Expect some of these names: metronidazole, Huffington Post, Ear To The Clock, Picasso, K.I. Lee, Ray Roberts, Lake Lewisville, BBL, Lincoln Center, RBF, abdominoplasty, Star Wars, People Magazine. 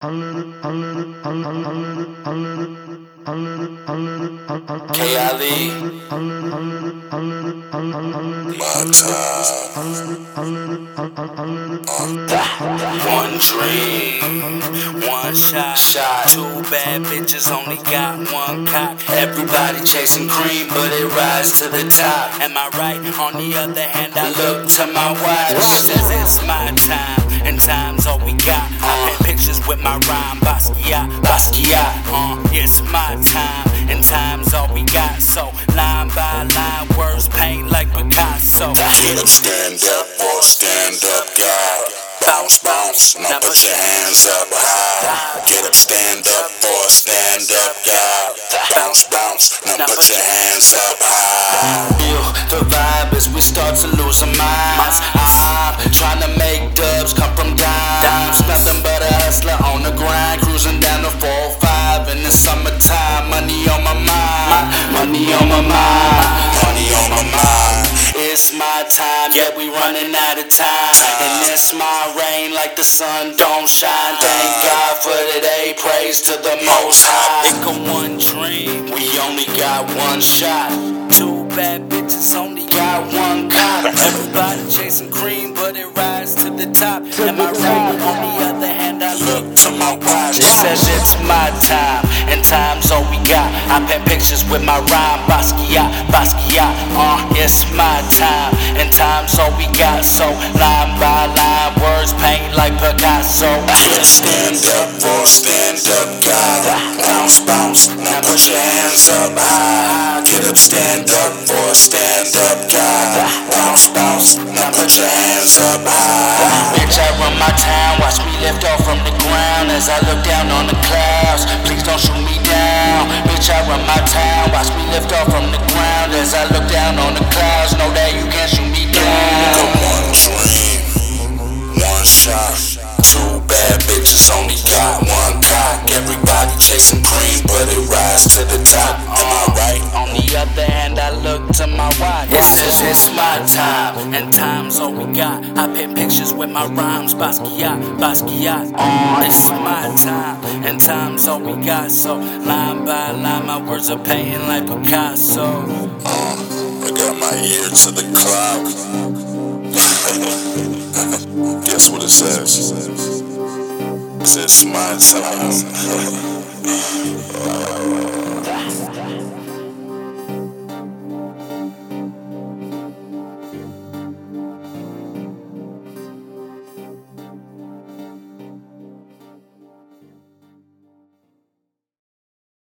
K.I. Lee, one dream, one shot, two bad bitches, only got one cock. Everybody chasing cream, but it rises to the top. Am I right? On the other hand, I look to my watch. Says it's my time, and time's all we got. I paint pictures with my rhyme, Basquiat. It's my time, and time's all we got. So line by line, words paint like Picasso. Get up, stand up, or stand up, God. Bounce, bounce, now put your hands up high. Get up, stand up, or stand up, God. Bounce, bounce, now put your hands up high. Feel the vibe as we start to lose our minds. I'm trying to make dubs come from dimes. Nothing but a hustler on the grind, cruising down the 4-5 in the summertime. Money on my mind, money on my mind, money on my mind. It's my time, yet we running out of time. And it's my reign, like the sun don't shine. Thank God for today, praise to the Most High. Think of one dream, we only got one shot. Two bad bitches, only got one cop. Everybody chasing cream, but it rises to the top. Am I right? On the other hand, I look to my watch. It says it's my time, and time's all we got. I paint pictures with my rhyme, Basquiat. It's my time, and time's all we got. So line by line, words paint like Picasso. Stand up, or stand up, God. Bounce, bounce, now put your hands up high. Get up, stand up, or stand up, God. Bounce, bounce, now put your hands up high. Bitch, I run my town, watch me lift off from the ground as I look down on the clouds. Please don't shoot me down. Bitch, I run my town, watch me lift off from the ground as I look down on the clouds. Know that you can't shoot me down. One dream, one shot, two bad bitches, only got one cock. Everybody chasing cream, but it rises to the top. Am I right? On the other hand, I look to my watch. It's my time, and time's all we got. I paint pictures with my rhymes, Basquiat. It's my time, and time's all we got. So line by line, my words are painting like Picasso. I got my ear to the clock. Guess what it says? It's my time.